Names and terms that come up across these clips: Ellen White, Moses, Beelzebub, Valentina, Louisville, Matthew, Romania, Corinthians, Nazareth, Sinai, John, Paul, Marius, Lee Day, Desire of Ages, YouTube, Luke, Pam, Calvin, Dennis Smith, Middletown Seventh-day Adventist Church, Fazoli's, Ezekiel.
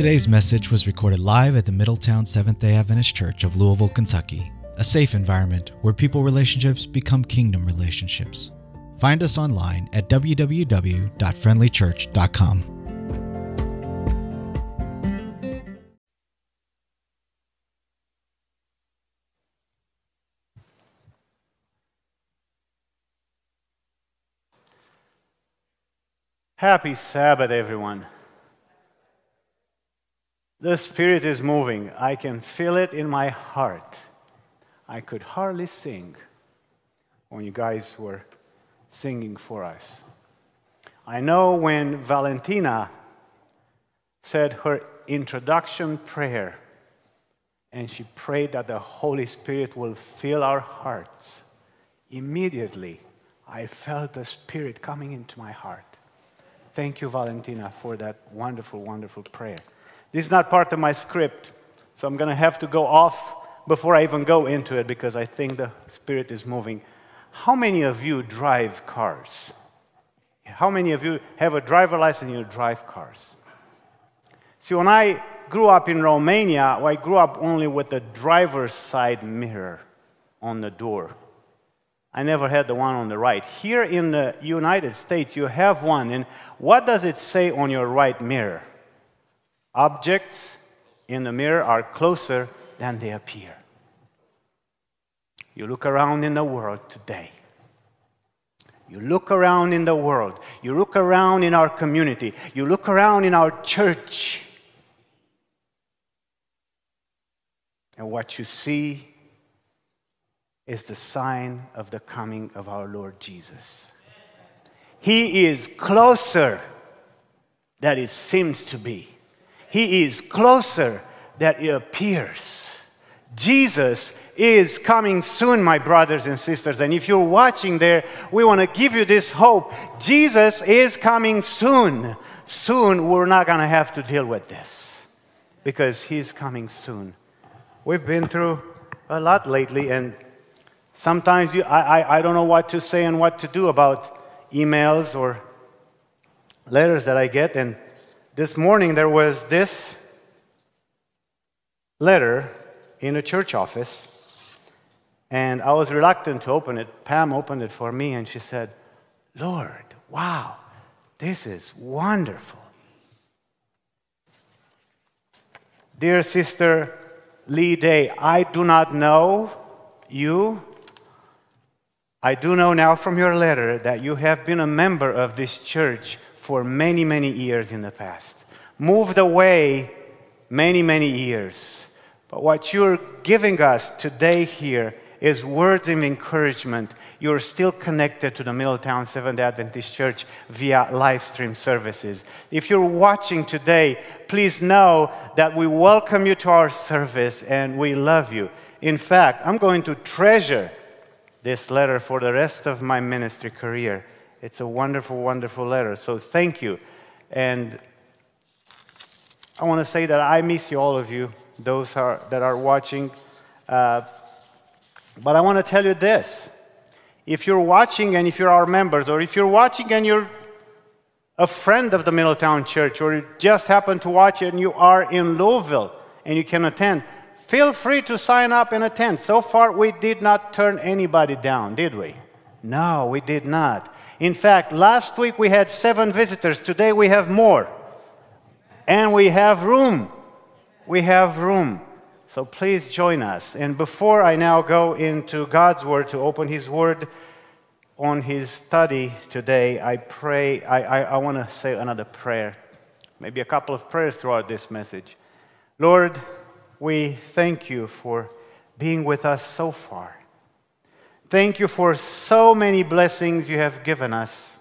Today's message was recorded live at the Middletown Seventh-day Adventist Church of Louisville, Kentucky, a safe environment where people relationships become kingdom relationships. Find us online at www.friendlychurch.com. Happy Sabbath, everyone. The Spirit is moving. I can feel it in my heart. I could hardly sing when you guys were singing for us. I know when Valentina said her introduction prayer, and she prayed that the Holy Spirit will fill our hearts, immediately I felt the Spirit coming into my heart. Thank you, Valentina, for that wonderful, wonderful prayer. This is not part of my script, so I'm going to have to go off before I even go into it because I think the Spirit is moving. How many of you drive cars? How many of you have a driver license and you drive cars? See, when I grew up in Romania, I grew up only with the driver's side mirror on the door. I never had the one on the right. Here in the United States, you have one. And what does it say on your right mirror? Objects in the mirror are closer than they appear. You look around in the world today. You look around in the world. You look around in our community. You look around in our church. And what you see is the sign of the coming of our Lord Jesus. He is closer than it seems to be. He is closer than it appears. Jesus is coming soon, my brothers and sisters. And if you're watching there, we want to give you this hope. Jesus is coming soon. Soon, we're not going to have to deal with this because He's coming soon. We've been through a lot lately, and sometimes I don't know what to say and what to do about emails or letters that I get. And this morning there was this letter in a church office, and I was reluctant to open it. Pam opened it for me, and she said, "Lord, wow, this is wonderful. Dear Sister Lee Day, I do not know you. I do know now from your letter that you have been a member of this church for many, many years in the past. Moved away many, many years. But what you're giving us today here is words of encouragement. You're still connected to the Middletown Seventh-day Adventist Church via live stream services. If you're watching today, please know that we welcome you to our service and we love you. In fact, I'm going to treasure this letter for the rest of my ministry career. It's a wonderful, wonderful letter, so thank you. And I want to say that I miss you, all of you, those that are watching. But I want to tell you this. If you're watching and if you're our members, or if you're watching and you're a friend of the Middletown Church, or you just happen to watch it and you are in Louisville and you can attend, feel free to sign up and attend. So far, we did not turn anybody down, did we? No, we did not. In fact, last week we had 7 visitors. Today we have more. And we have room. We have room. So please join us. And before I now go into God's Word to open His Word on His study today, I want to say another prayer. Maybe a couple of prayers throughout this message. Lord, we thank you for being with us so far. Thank you for so many blessings you have given us.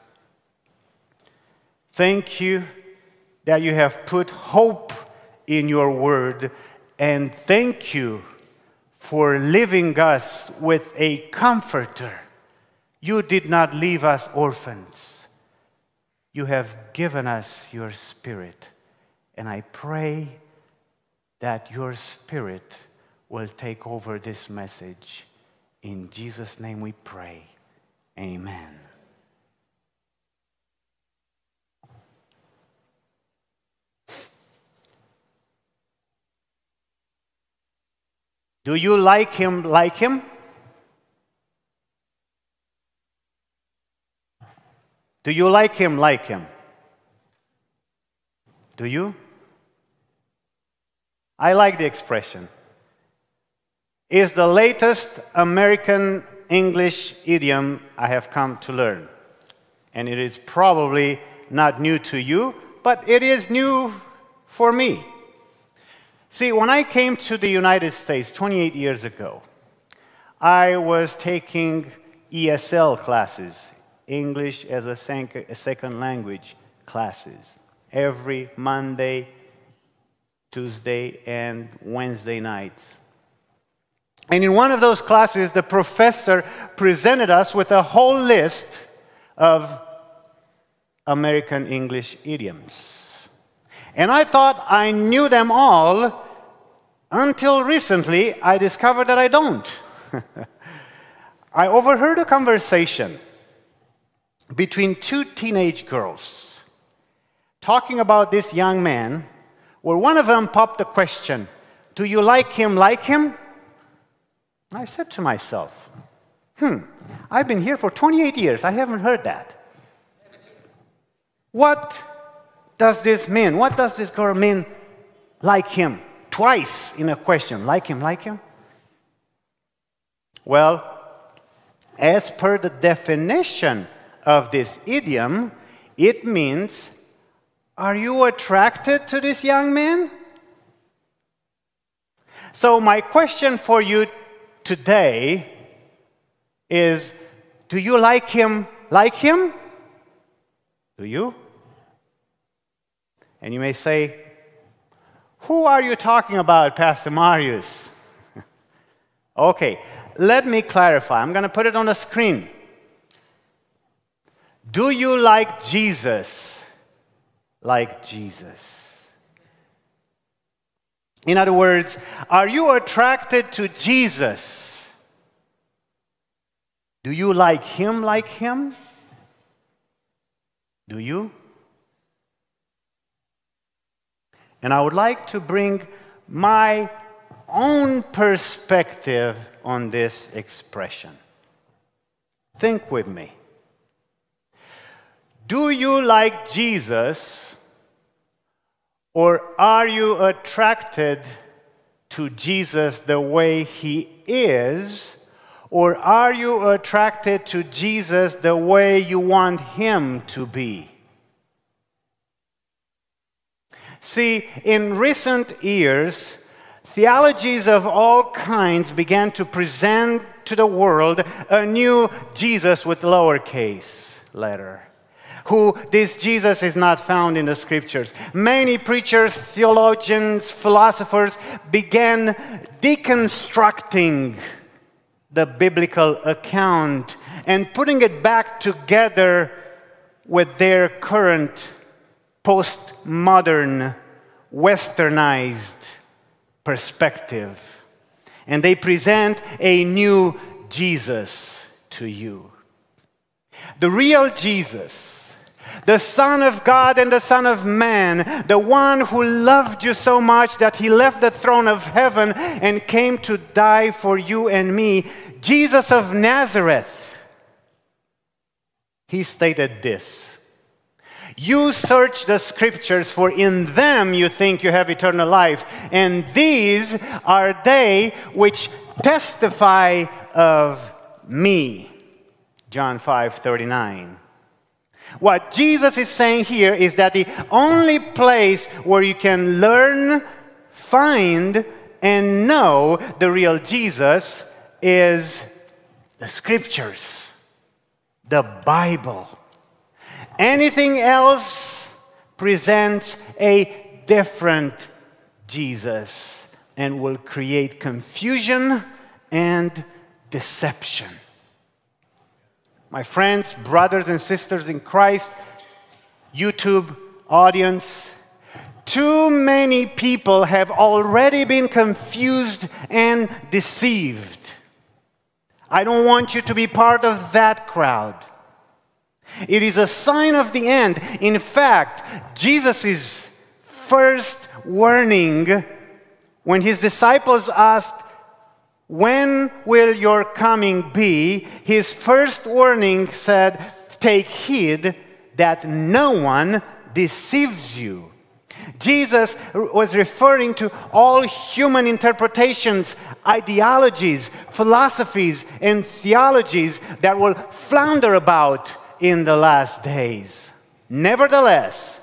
Thank you that you have put hope in your word. And thank you for leaving us with a comforter. You did not leave us orphans. You have given us your Spirit. And I pray that your Spirit will take over this message. In Jesus' name we pray. Amen. Do you like him like him? Do you like him like him? Do you? I like the expression. It's the latest American English idiom I have come to learn. And it is probably not new to you, but it is new for me. See, when I came to the United States 28 years ago, I was taking ESL classes, English as a second language classes, every Monday, Tuesday, and Wednesday nights. And in one of those classes, the professor presented us with a whole list of American English idioms. And I thought I knew them all until recently I discovered that I don't. I overheard a conversation between two teenage girls talking about this young man, where one of them popped the question, "Do you like him like him?" I said to myself, I've been here for 28 years. I haven't heard that. What does this mean? What does this girl mean, like him? Twice in a question, like him, like him? Well, as per the definition of this idiom, it means, are you attracted to this young man? So my question for you today is, do you like him like him? Do you? And you may say, who are you talking about, Pastor Marius? Okay, let me clarify. I'm going to put it on the screen. Do you like Jesus like Jesus? In other words, are you attracted to Jesus? Do you like him like him? Do you? And I would like to bring my own perspective on this expression. Think with me. Do you like Jesus, or are you attracted to Jesus the way he is, or are you attracted to Jesus the way you want him to be? See, in recent years, theologies of all kinds began to present to the world a new Jesus with lowercase letter. Who this Jesus is not found in the scriptures. Many preachers, theologians, philosophers began deconstructing the biblical account and putting it back together with their current postmodern, westernized perspective. And they present a new Jesus to you. The real Jesus, the Son of God and the Son of Man, the one who loved you so much that he left the throne of heaven and came to die for you and me, Jesus of Nazareth, he stated this: "You search the scriptures, for in them you think you have eternal life, and these are they which testify of me." John 5:39. What Jesus is saying here is that the only place where you can learn, find, and know the real Jesus is the Scriptures, the Bible. Anything else presents a different Jesus and will create confusion and deception. My friends, brothers and sisters in Christ, YouTube audience, too many people have already been confused and deceived. I don't want you to be part of that crowd. It is a sign of the end. In fact, Jesus' first warning when his disciples asked, When will your coming be? His first warning said, take heed that no one deceives you. Jesus was referring to all human interpretations, ideologies, philosophies, and theologies that will flounder about in the last days. Nevertheless,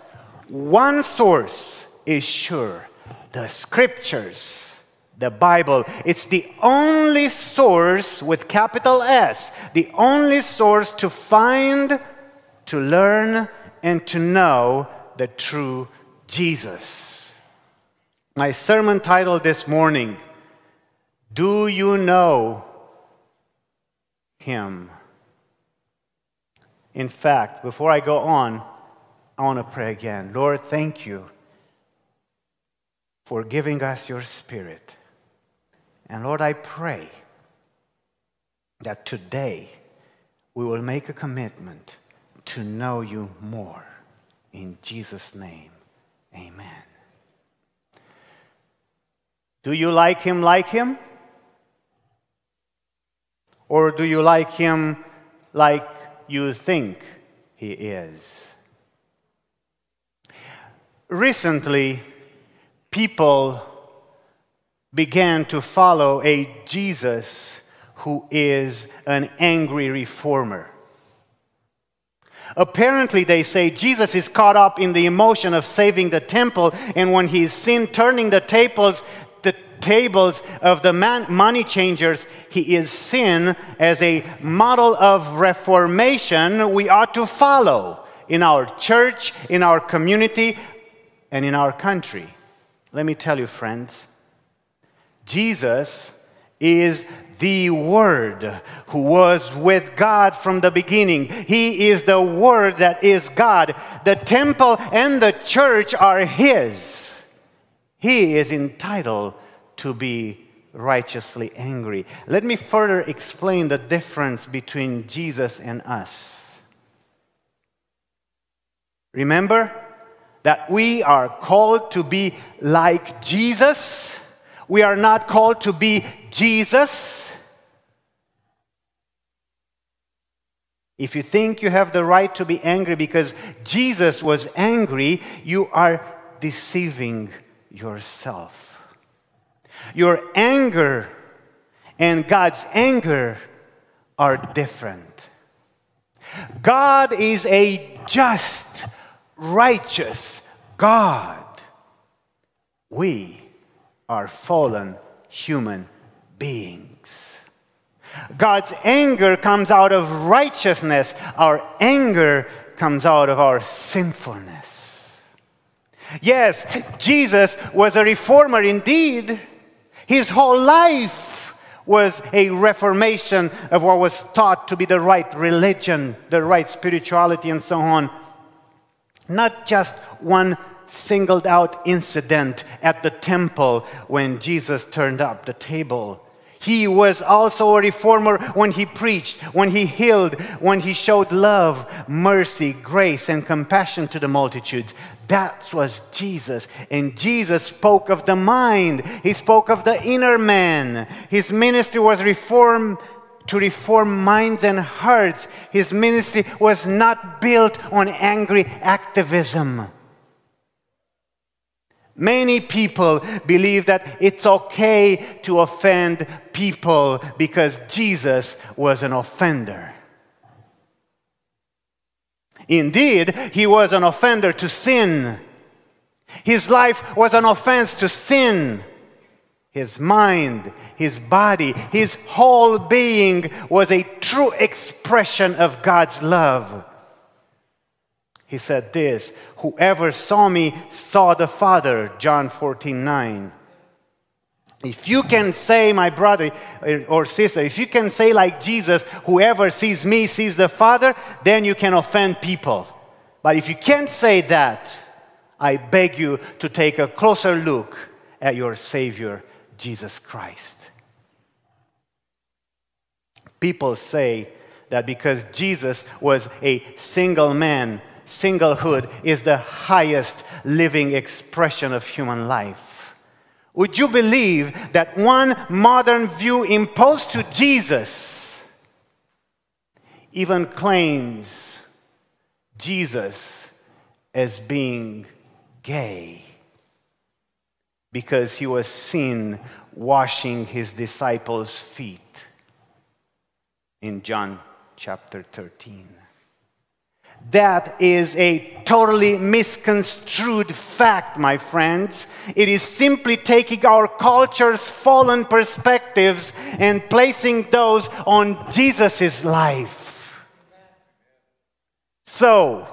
one source is sure, the Scriptures, the Bible. It's the only source, with capital S, the only source to find, to learn, and to know the true Jesus. My sermon title this morning, Do You Know Him? In fact, before I go on, I want to pray again. Lord, thank you for giving us your Spirit. And Lord, I pray that today we will make a commitment to know you more. In Jesus' name, amen. Do you like him like him? Or do you like him like you think he is? Recently, people began to follow a Jesus who is an angry reformer. Apparently, they say Jesus is caught up in the emotion of saving the temple, and when he is seen turning the tables of the money changers, he is seen as a model of reformation we ought to follow in our church, in our community, and in our country. Let me tell you, friends, Jesus is the Word who was with God from the beginning. He is the Word that is God. The temple and the church are His. He is entitled to be righteously angry. Let me further explain the difference between Jesus and us. Remember that we are called to be like Jesus. We are not called to be Jesus. If you think you have the right to be angry because Jesus was angry, you are deceiving yourself. Your anger and God's anger are different. God is a just, righteous God. We are fallen human beings. God's anger comes out of righteousness. Our anger comes out of our sinfulness. Yes, Jesus was a reformer indeed. His whole life was a reformation of what was taught to be the right religion, the right spirituality, and so on. Not just one singled out incident at the temple when Jesus turned up the table. He was also a reformer when he preached, when he healed, when he showed love, mercy, grace, and compassion to the multitudes. That was Jesus. And Jesus spoke of the mind. He spoke of the inner man. His ministry was to reform minds and hearts. His ministry was not built on angry activism. Many people believe that it's okay to offend people because Jesus was an offender. Indeed, he was an offender to sin. His life was an offense to sin. His mind, his body, his whole being was a true expression of God's love. He said this, whoever saw me saw the Father, John 14:9. If you can say, my brother or sister, if you can say like Jesus, whoever sees me sees the Father, then you can offend people. But if you can't say that, I beg you to take a closer look at your Savior, Jesus Christ. People say that because Jesus was a single man, singlehood is the highest living expression of human life. Would you believe that one modern view imposed to Jesus even claims Jesus as being gay because he was seen washing his disciples' feet in John chapter 13? That is a totally misconstrued fact, my friends. It is simply taking our culture's fallen perspectives and placing those on Jesus' life. So,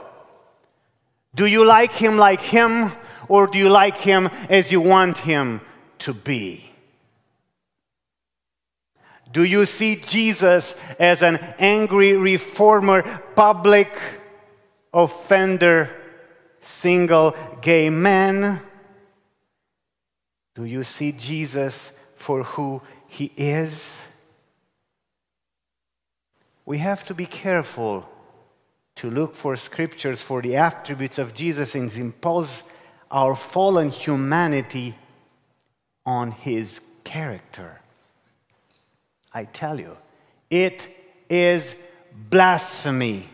do you like him, or do you like him as you want him to be? Do you see Jesus as an angry reformer, public offender, single gay man? Do you see Jesus for who he is? We have to be careful to look for scriptures for the attributes of Jesus and impose our fallen humanity on his character. I tell you, it is blasphemy.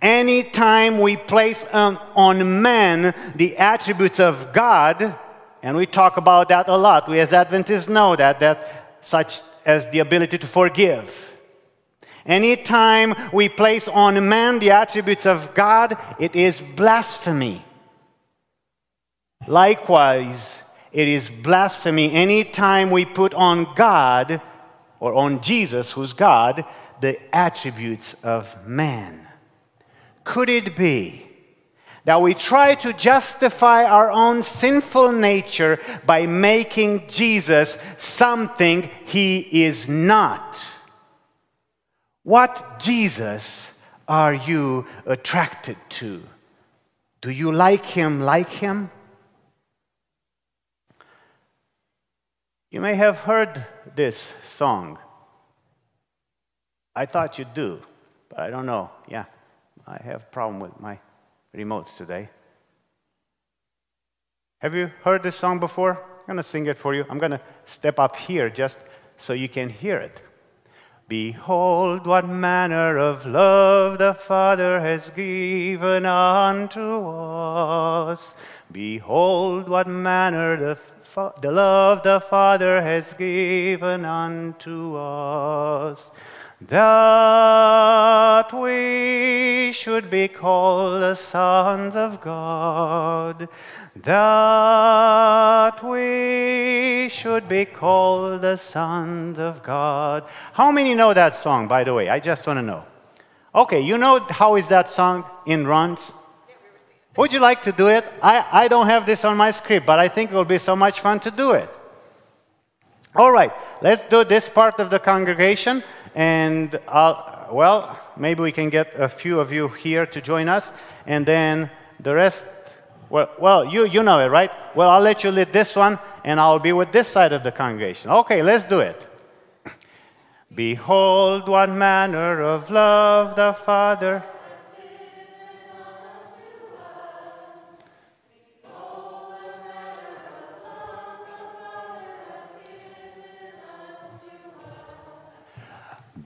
Anytime we place on man the attributes of God, and we talk about that a lot, we as Adventists know that such as the ability to forgive. Anytime we place on man the attributes of God, it is blasphemy. Likewise, it is blasphemy anytime we put on God, or on Jesus, who's God, the attributes of man. Could it be that we try to justify our own sinful nature by making Jesus something he is not? What Jesus are you attracted to? Do you like him? You may have heard this song. I thought you do, but I don't know. Yeah. I have a problem with my remote today. Have you heard this song before? I'm going to sing it for you. I'm going to step up here just so you can hear it. Behold, what manner of love the Father has given unto us. Behold, what manner the love the Father has given unto us. That we should be called the sons of God, that we should be called the sons of God. How many know that song, by the way? I just want to know. Okay, you know how is that song in runs? Would you like to do it? I don't have this on my script, but I think it will be so much fun to do it. All right, let's do this part of the congregation. And, maybe we can get a few of you here to join us. And then the rest, you know it, right? Well, I'll let you lead this one, and I'll be with this side of the congregation. Okay, let's do it. Behold, what manner of love the Father...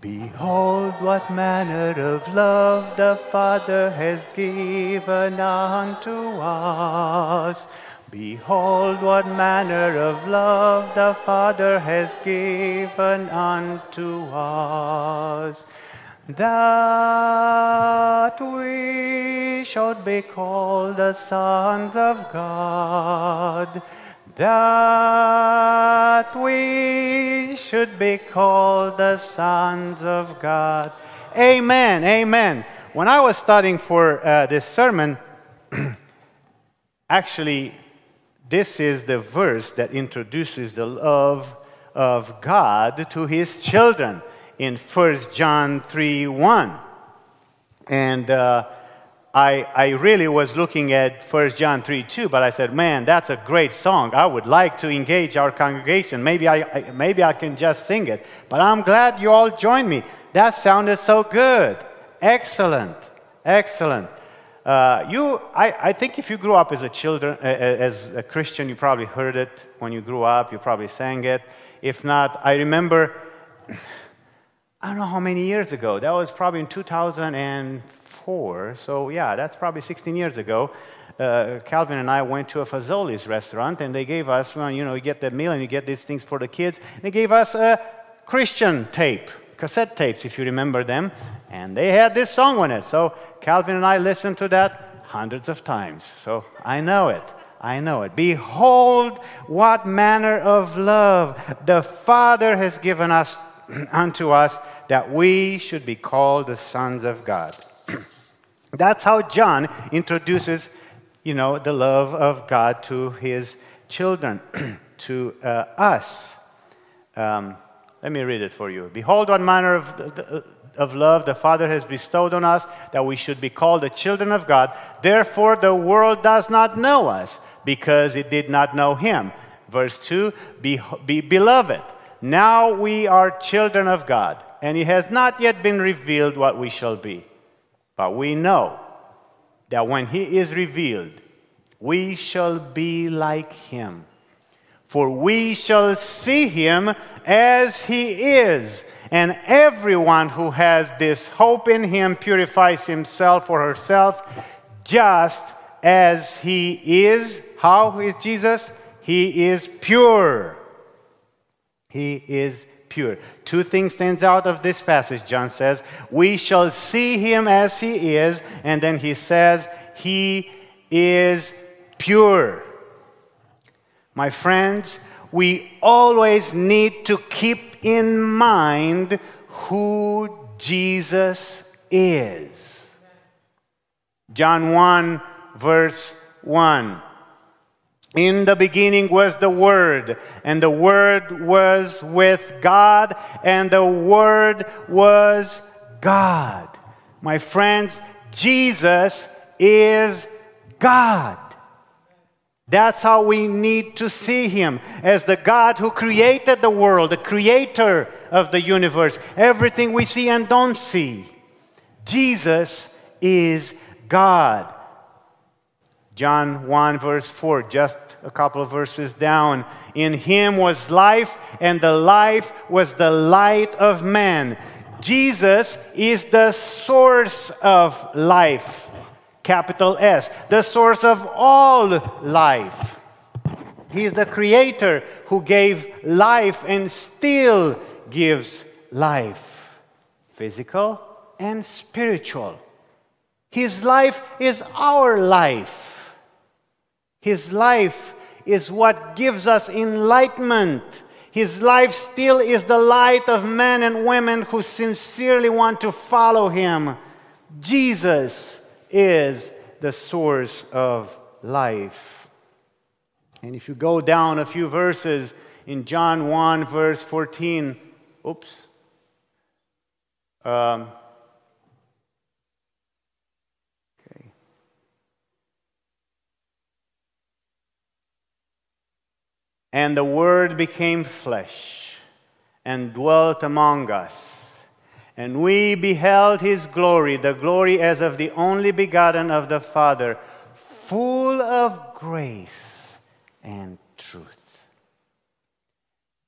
Behold, what manner of love the Father has given unto us. Behold, what manner of love the Father has given unto us. That we should be called the sons of God. That we should be called the sons of God. Amen, amen. When I was studying for this sermon, actually, this is the verse that introduces the love of God to his children in 1 John 3:1. And I really was looking at 1 John 3:2, but I said, man, that's a great song. I would like to engage our congregation. Maybe I can just sing it. But I'm glad you all joined me. That sounded so good. Excellent. I think if you grew up as a Christian, you probably heard it when you grew up. You probably sang it. If not, I remember, I don't know how many years ago. That was probably in 2004. So yeah, that's probably 16 years ago. Calvin and I went to a Fazoli's restaurant, and they gave us, well, you know, you get that meal and you get these things for the kids. They gave us a Christian tape, cassette tapes, if you remember them, and they had this song on it. So Calvin and I listened to that hundreds of times. So I know it. I know it. Behold, what manner of love the Father has given us unto us, that we should be called the sons of God. That's how John introduces, you know, the love of God to his children, to us. Let me read it for you. Behold, what manner of love the Father has bestowed on us, that we should be called the children of God. Therefore, the world does not know us, because it did not know him. Verse 2, be beloved, now we are children of God, and it has not yet been revealed what we shall be. But we know that when he is revealed, we shall be like him. For we shall see him as he is. And everyone who has this hope in him purifies himself or herself just as he is. How is Jesus? He is pure. He is pure. Two things stands out of this passage, John says. We shall see him as he is, and then he says, he is pure. My friends, we always need to keep in mind who Jesus is. John 1, verse 1. In the beginning was the Word, and the Word was with God, and the Word was God. My friends, Jesus is God. That's how we need to see him, as the God who created the world, the creator of the universe, everything we see and don't see. Jesus is God. John 1, verse 4, just a couple of verses down. In him was life, and the life was the light of man. Jesus is the source of life, capital S, the source of all life. He is the creator who gave life and still gives life, physical and spiritual. His life is our life. His life is what gives us enlightenment. His life still is the light of men and women who sincerely want to follow him. Jesus is the source of life. And if you go down a few verses in John 1, verse 14, And the Word became flesh and dwelt among us. And we beheld his glory, the glory as of the only begotten of the Father, full of grace and truth.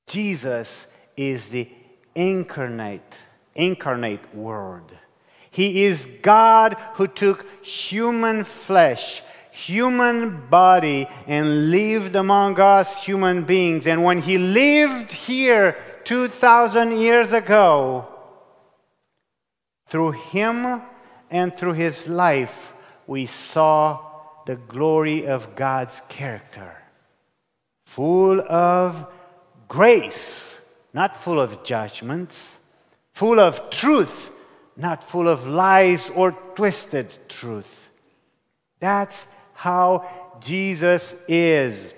Jesus is the incarnate Word. He is God who took human flesh, human body, and lived among us human beings. And when he lived here 2,000 years ago, through him and through his life, we saw the glory of God's character, full of grace, not full of judgments, full of truth, not full of lies or twisted truth. That's how Jesus is.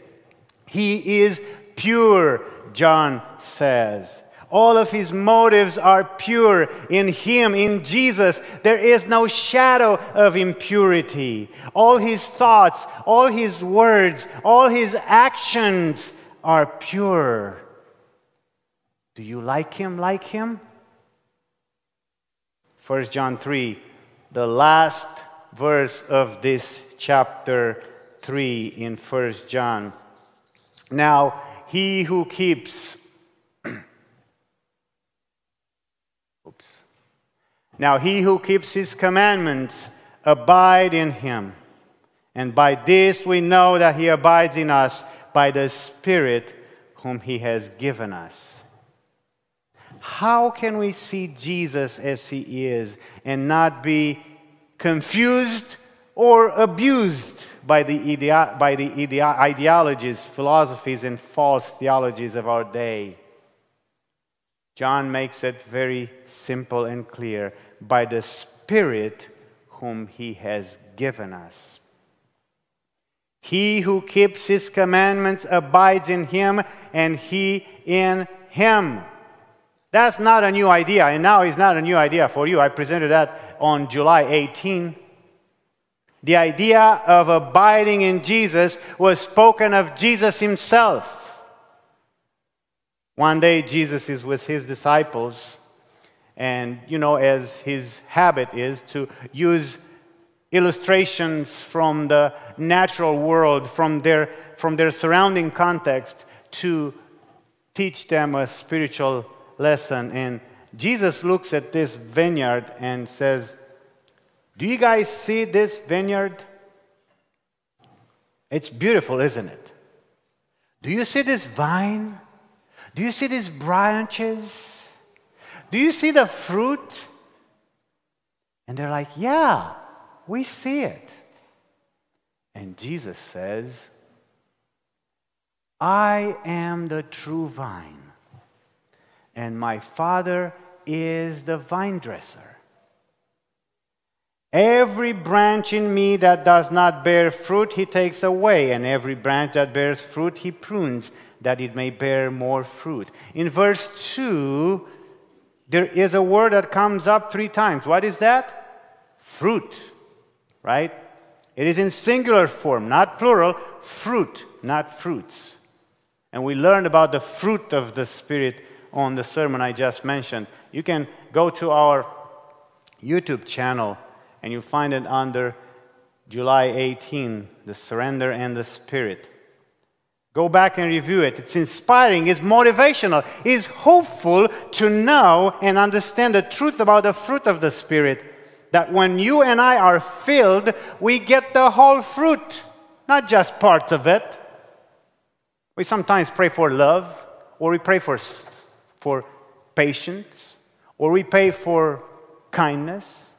He is pure, John says. All of his motives are pure. In him, in Jesus, there is no shadow of impurity. All his thoughts, all his words, all his actions are pure. Do you like him like him? 1 John 3, the last verse of this chapter 3 in 1 John. Now, he who keeps his commandments abide in him. And by this we know that he abides in us, by the Spirit whom he has given us. How can we see Jesus as he is and not be confused or abused by the ideologies, philosophies, and false theologies of our day? John makes it very simple and clear. By the Spirit whom he has given us. He who keeps his commandments abides in him, and he in him. That's not a new idea, and now it's not a new idea for you. I presented that on July 18. The idea of abiding in Jesus was spoken of Jesus himself. One day, Jesus is with his disciples, and, you know, as his habit is, to use illustrations from the natural world, from their surrounding context, to teach them a spiritual lesson. And Jesus looks at this vineyard and says, "Do you guys see this vineyard? It's beautiful, isn't it? Do you see this vine? Do you see these branches? Do you see the fruit?" And they're like, "Yeah, we see it." And Jesus says, "I am the true vine, and my Father is the vine dresser. Every branch in me that does not bear fruit, he takes away, and every branch that bears fruit, he prunes, that it may bear more fruit." In verse 2, there is a word that comes up 3 times. What is that? Fruit, right? It is in singular form, not plural. Fruit, not fruits. And we learned about the fruit of the Spirit on the sermon I just mentioned. You can go to our YouTube channel, and you'll find it under July 18, the Surrender and the Spirit. Go back and review it. It's inspiring, it's motivational, it's hopeful to know and understand the truth about the fruit of the Spirit. That when you and I are filled, we get the whole fruit, not just parts of it. We sometimes pray for love, or we pray for patience, or we pray for kindness.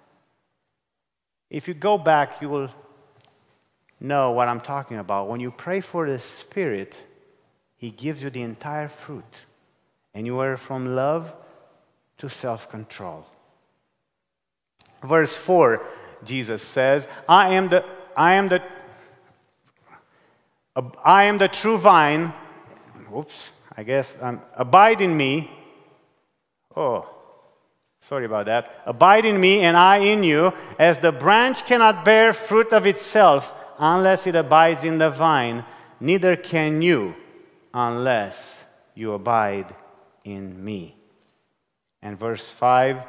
If you go back, you will know what I'm talking about. When you pray for the Spirit, he gives you the entire fruit, anywhere from love to self-control. Verse 4, Jesus says, I am the true vine. Oops, I guess abide in me. Oh, sorry about that. Abide in me, and I in you, as the branch cannot bear fruit of itself unless it abides in the vine, neither can you unless you abide in me. And verse 5,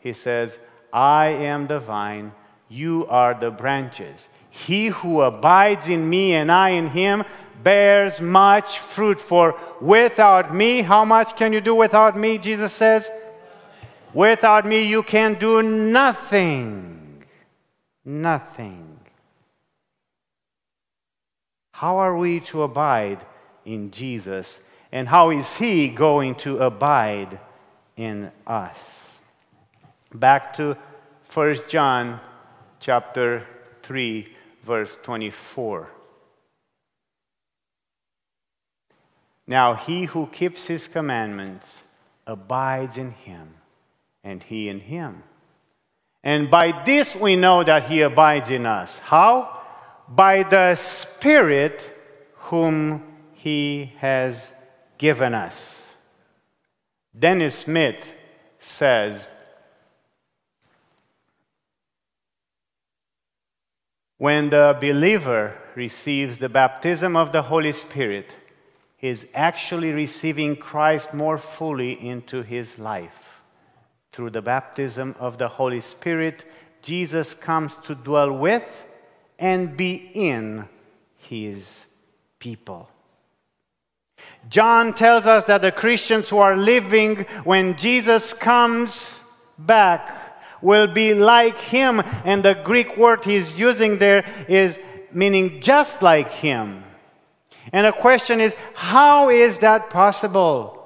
he says, I am the vine, you are the branches. He who abides in me and I in him bears much fruit, for without me, how much can you do without me, Jesus says? Without me, you can do nothing. Nothing. How are we to abide in Jesus? And how is he going to abide in us? Back to 1 John chapter 3, verse 24. Now he who keeps his commandments abides in him, and he in him. And by this we know that he abides in us. How? By the Spirit whom he has given us. Dennis Smith says, when the believer receives the baptism of the Holy Spirit, he is actually receiving Christ more fully into his life. Through the baptism of the Holy Spirit, Jesus comes to dwell with and be in his people. John tells us that the Christians who are living when Jesus comes back will be like him, and the Greek word he's using there is meaning just like him. And the question is, how is that possible?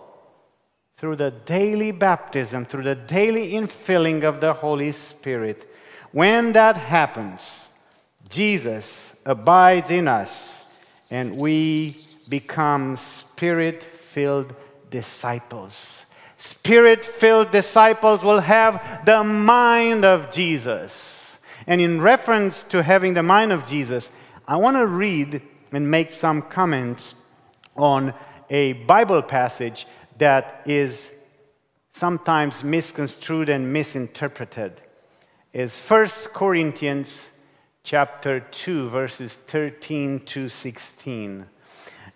Through the daily baptism, through the daily infilling of the Holy Spirit. When that happens, Jesus abides in us, and we become Spirit-filled disciples. Spirit-filled disciples will have the mind of Jesus. And in reference to having the mind of Jesus, I want to read and make some comments on a Bible passage that is sometimes misconstrued and misinterpreted. It's 1 Corinthians chapter 2, verses 13 to 16.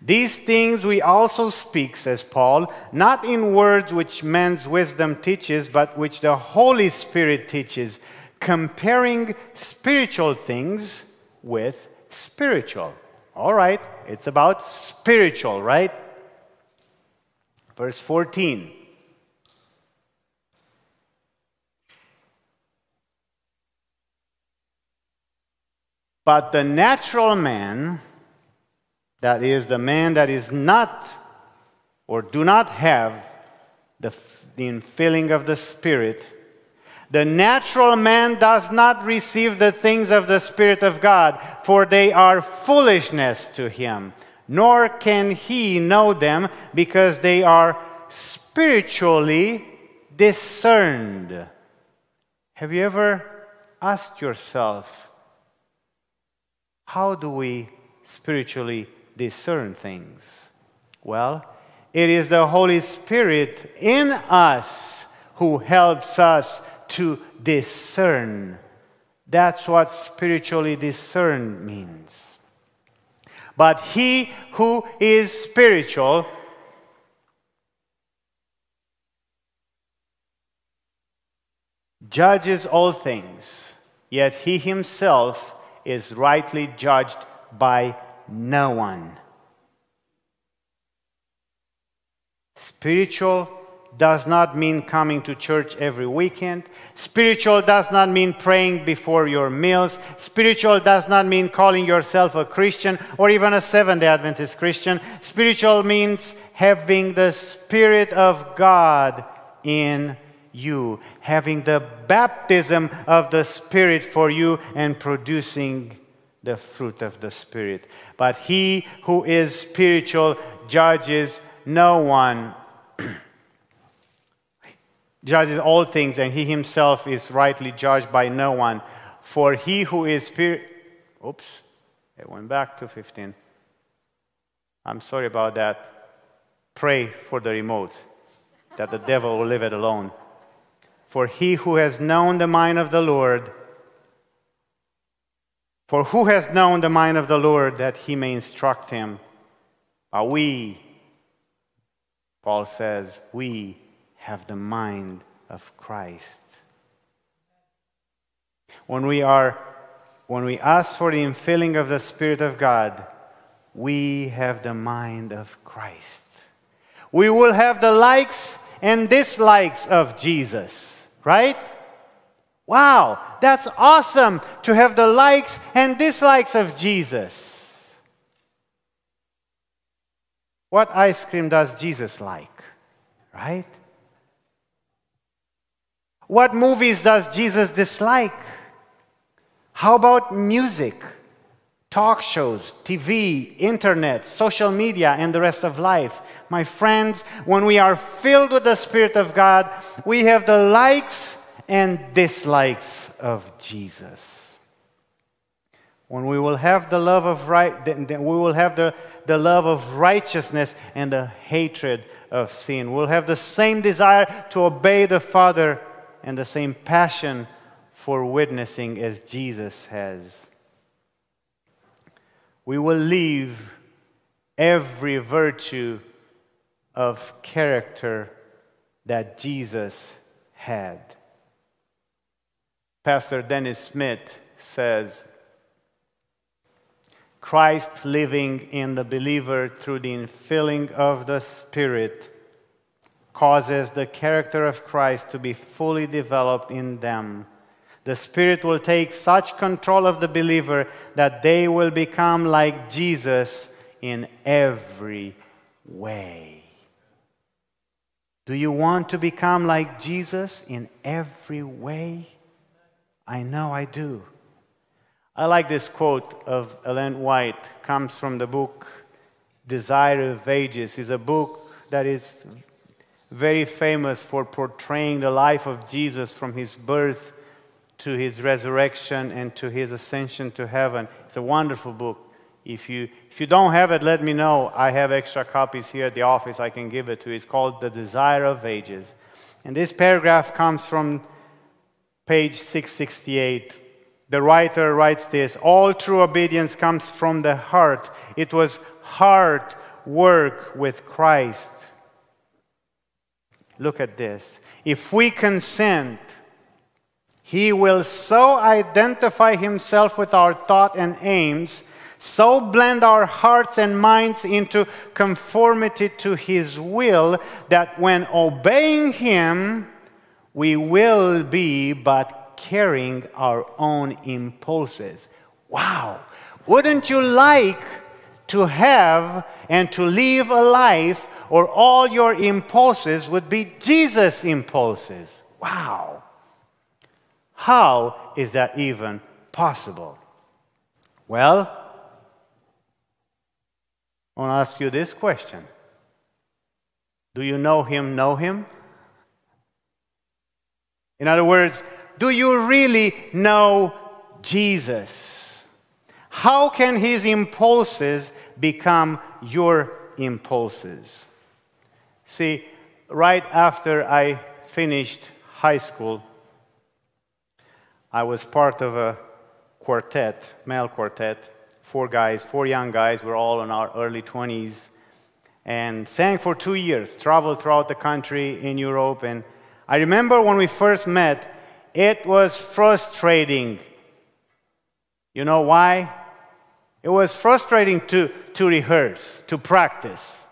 These things we also speak, says Paul, not in words which man's wisdom teaches, but which the Holy Spirit teaches, comparing spiritual things with spiritual. All right, it's about spiritual, right? Verse 14. But the natural man, that is, the man that is not or do not have the infilling of the Spirit, the natural man does not receive the things of the Spirit of God, for they are foolishness to him, nor can he know them, because they are spiritually discerned. Have you ever asked yourself, how do we spiritually discern things? Well, it is the Holy Spirit in us who helps us to discern. That's what spiritually discerned means. But he who is spiritual judges all things, yet he himself is rightly judged by no one. Spiritual does not mean coming to church every weekend. Spiritual does not mean praying before your meals. Spiritual does not mean calling yourself a Christian or even a Seventh-day Adventist Christian. Spiritual means having the Spirit of God in you, having the baptism of the Spirit for you and producing the fruit of the Spirit. But he who is spiritual judges no one, judges all things, and he himself is rightly judged by no one. For he who is spiritual, oops, I went back to 15. I'm sorry about that. Pray for the remote, that the devil will leave it alone. For he who has known the mind of the Lord, for who has known the mind of the Lord that he may instruct him? But we, Paul says, we have the mind of Christ. When we ask for the infilling of the Spirit of God, we have the mind of Christ. We will have the likes and dislikes of Jesus, right? Wow, that's awesome to have the likes and dislikes of Jesus. What ice cream does Jesus like, right? What movies does Jesus dislike? How about music, talk shows, TV, internet, social media, and the rest of life? My friends, when we are filled with the Spirit of God, we have the likes and dislikes of Jesus. When we will have the love of the love of righteousness and the hatred of sin. We'll have the same desire to obey the Father and the same passion for witnessing as Jesus has. We will leave every virtue of character that Jesus had. Pastor Dennis Smith says, Christ living in the believer through the infilling of the Spirit causes the character of Christ to be fully developed in them. The Spirit will take such control of the believer that they will become like Jesus in every way. Do you want to become like Jesus in every way? I know I do. I like this quote of Ellen White. It comes from the book Desire of Ages. It's a book that is very famous for portraying the life of Jesus from his birth to his resurrection and to his ascension to heaven. It's a wonderful book. If you don't have it, let me know. I have extra copies here at the office. I can give it to you. It's called The Desire of Ages. And this paragraph comes from page 668. The writer writes this, all true obedience comes from the heart. It was hard work with Christ. Look at this. If we consent, He will so identify Himself with our thought and aims, so blend our hearts and minds into conformity to His will, that when obeying Him, we will be but carrying our own impulses. Wow! Wouldn't you like to have and to live a life or all your impulses would be Jesus' impulses? Wow! How is that even possible? Well, I want to ask you this question. Do you know Him, know Him? In other words, do you really know Jesus? How can His impulses become your impulses? See, right after I finished high school, I was part of a quartet, male quartet. Four young guys, we're all in our early 20s, and sang for 2 years, traveled throughout the country in Europe. And I remember when we first met, it was frustrating. You know why? It was frustrating to rehearse, to practice,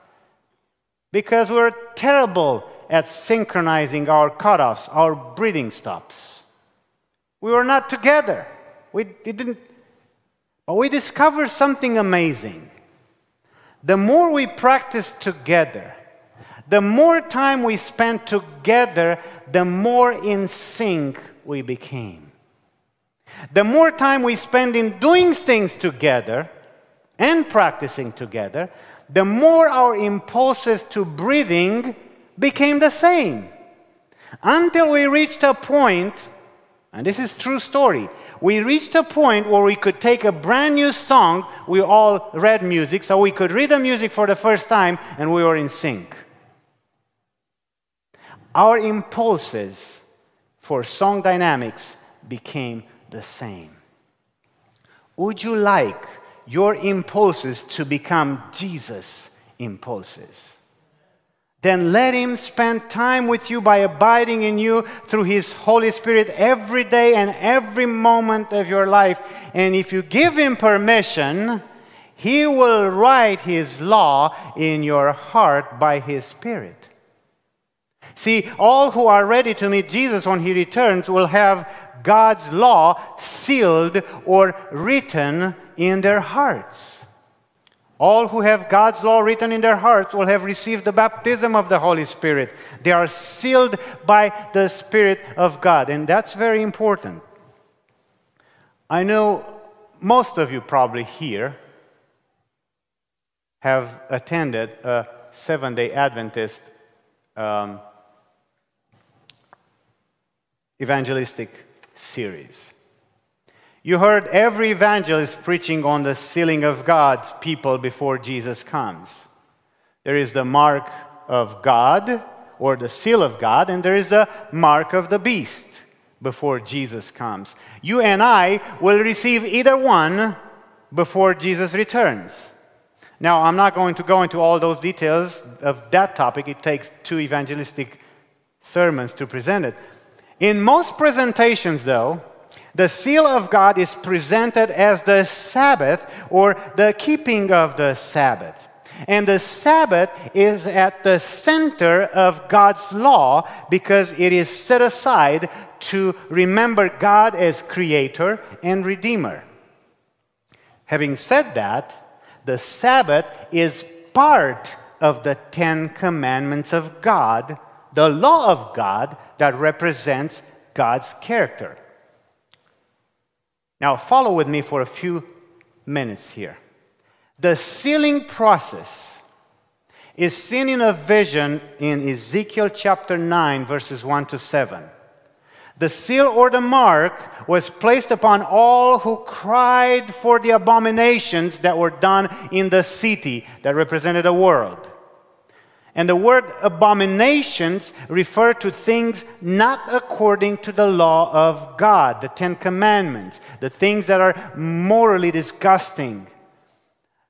because we were terrible at synchronizing our cutoffs, our breathing stops. We were not together. We discovered something amazing. The more we practiced together, the more time we spent together, the more in sync we became. The more time we spend in doing things together and practicing together, the more our impulses to breathing became the same. Until we reached a point, and this is a true story, we reached a point where we could take a brand new song. We all read music, so we could read the music for the first time, and we were in sync. Our impulses for song dynamics became the same. Would you like your impulses to become Jesus' impulses? Then let Him spend time with you by abiding in you through His Holy Spirit every day and every moment of your life. And if you give Him permission, He will write His law in your heart by His Spirit. See, all who are ready to meet Jesus when He returns will have God's law sealed or written in their hearts. All who have God's law written in their hearts will have received the baptism of the Holy Spirit. They are sealed by the Spirit of God. And that's very important. I know most of you probably here have attended a Seventh-day Adventist evangelistic series. You heard every evangelist preaching on the sealing of God's people before Jesus comes. There is the mark of God, or the seal of God, and there is the mark of the beast before Jesus comes. You and I will receive either one before Jesus returns. Now, I'm not going to go into all those details of that topic. It takes 2 evangelistic sermons to present it. In most presentations, though, The seal of God is presented as the Sabbath, or the keeping of the Sabbath. And the Sabbath is at the center of God's law because it is set aside to remember God as Creator and Redeemer. Having said that, the Sabbath is part of the Ten Commandments of God, the law of God that represents God's character. Now, follow with me for a few minutes here. The sealing process is seen in a vision in Ezekiel chapter 9, verses 1 to 7. The seal or the mark was placed upon all who cried for the abominations that were done in the city that represented the world. And the word abominations refer to things not according to the law of God, the Ten Commandments, the things that are morally disgusting.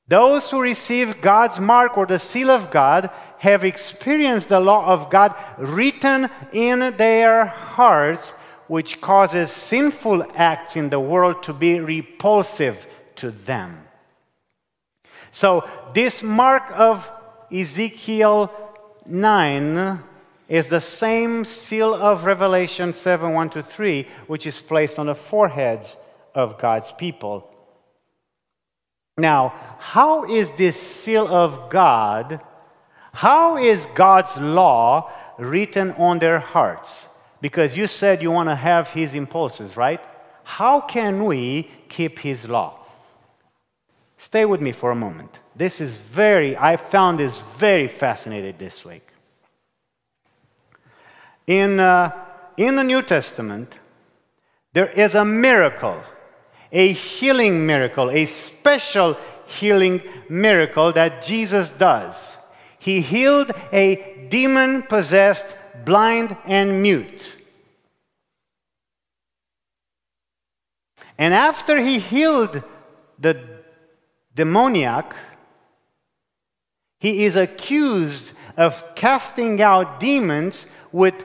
Those who receive God's mark or the seal of God have experienced the law of God written in their hearts, which causes sinful acts in the world to be repulsive to them. So this mark of Ezekiel 9 is the same seal of Revelation 7:1-3, which is placed on the foreheads of God's people. Now, how is this seal of God, how is God's law written on their hearts? Because you said you want to have His impulses, right? How can we keep His law? Stay with me for a moment. This is I found this very fascinating this week. In the New Testament, there is a miracle, a healing miracle, a special healing miracle that Jesus does. He healed a demon-possessed, blind and mute. And after he healed the demoniac, he is accused of casting out demons with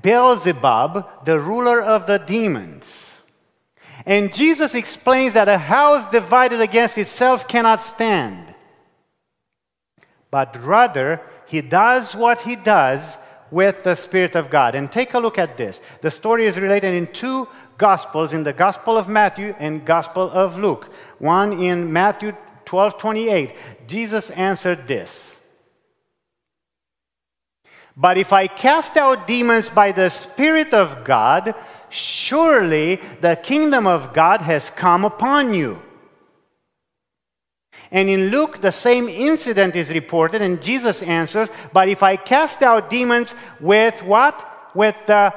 Beelzebub, the ruler of the demons. And Jesus explains that a house divided against itself cannot stand. But rather, He does what He does with the Spirit of God. And take a look at this. The story is related in two Gospels, in the Gospel of Matthew and Gospel of Luke. One in Matthew 12:28. Jesus answered this: "But if I cast out demons by the Spirit of God, surely the kingdom of God has come upon you." And in Luke, the same incident is reported, and Jesus answers, "But if I cast out demons with what? With the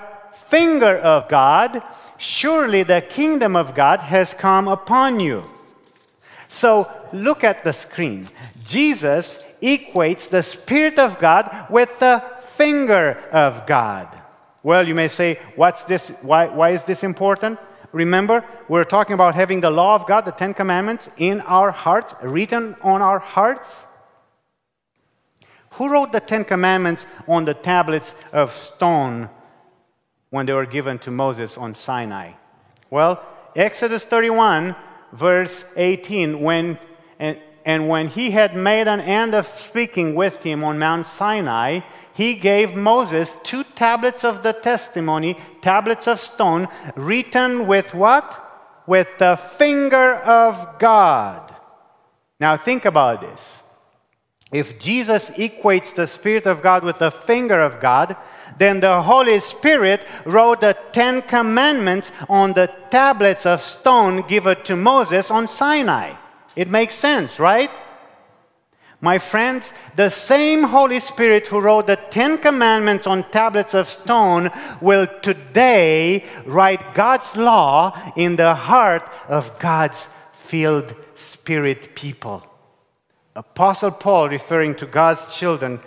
finger of God, surely the kingdom of God has come upon you." So look at the screen. Jesus equates the Spirit of God with the finger of God. Well, you may say, what's this? Why is this important? Remember, we're talking about having the law of God, the Ten Commandments, in our hearts, written on our hearts. Who wrote the Ten Commandments on the tablets of stone when they were given to Moses on Sinai? Well, Exodus 31, verse 18, when he had made an end of speaking with him on Mount Sinai, he gave Moses two tablets of the testimony, tablets of stone, written with what? With the finger of God. Now think about this. If Jesus equates the Spirit of God with the finger of God, then the Holy Spirit wrote the Ten Commandments on the tablets of stone given to Moses on Sinai. It makes sense, right? My friends, the same Holy Spirit who wrote the Ten Commandments on tablets of stone will today write God's law in the heart of God's filled Spirit people. Apostle Paul, referring to God's children,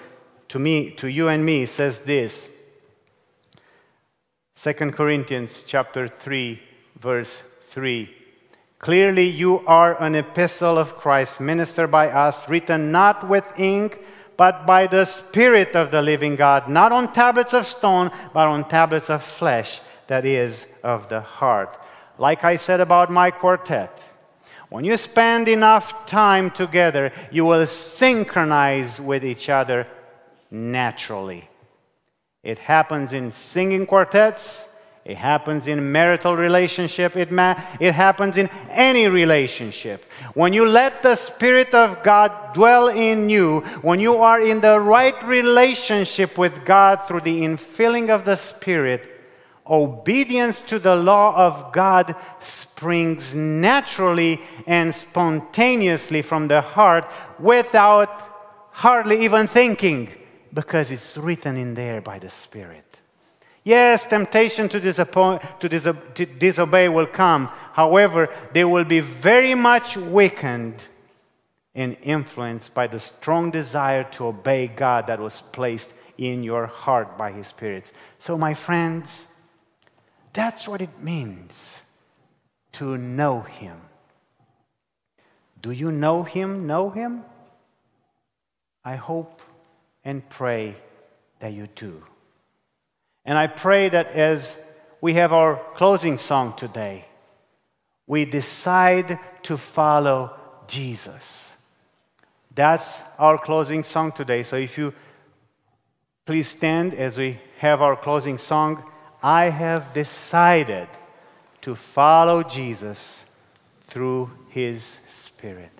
to you and me, says this. 2 Corinthians chapter 3, verse 3. "Clearly you are an epistle of Christ, ministered by us, written not with ink, but by the Spirit of the living God, not on tablets of stone, but on tablets of flesh, that is of the heart. Like I said about my quartet, when you spend enough time together, you will synchronize with each other naturally. It happens in singing quartets. It happens in marital relationship. It happens in any relationship. When you let the Spirit of God dwell in you, when you are in the right relationship with God through the infilling of the Spirit, obedience to the law of God springs naturally and spontaneously from the heart without hardly even thinking, because it's written in there by the Spirit. Yes, temptation to disobey will come. However, they will be very much weakened and influenced by the strong desire to obey God that was placed in your heart by His Spirit. So, my friends, that's what it means to know Him. Do you know Him? Know Him? I hope and pray that you do. And I pray that as we have our closing song today, we decide to follow Jesus. That's our closing song today. So if you please stand as we have our closing song, I have decided to follow Jesus through His Spirit.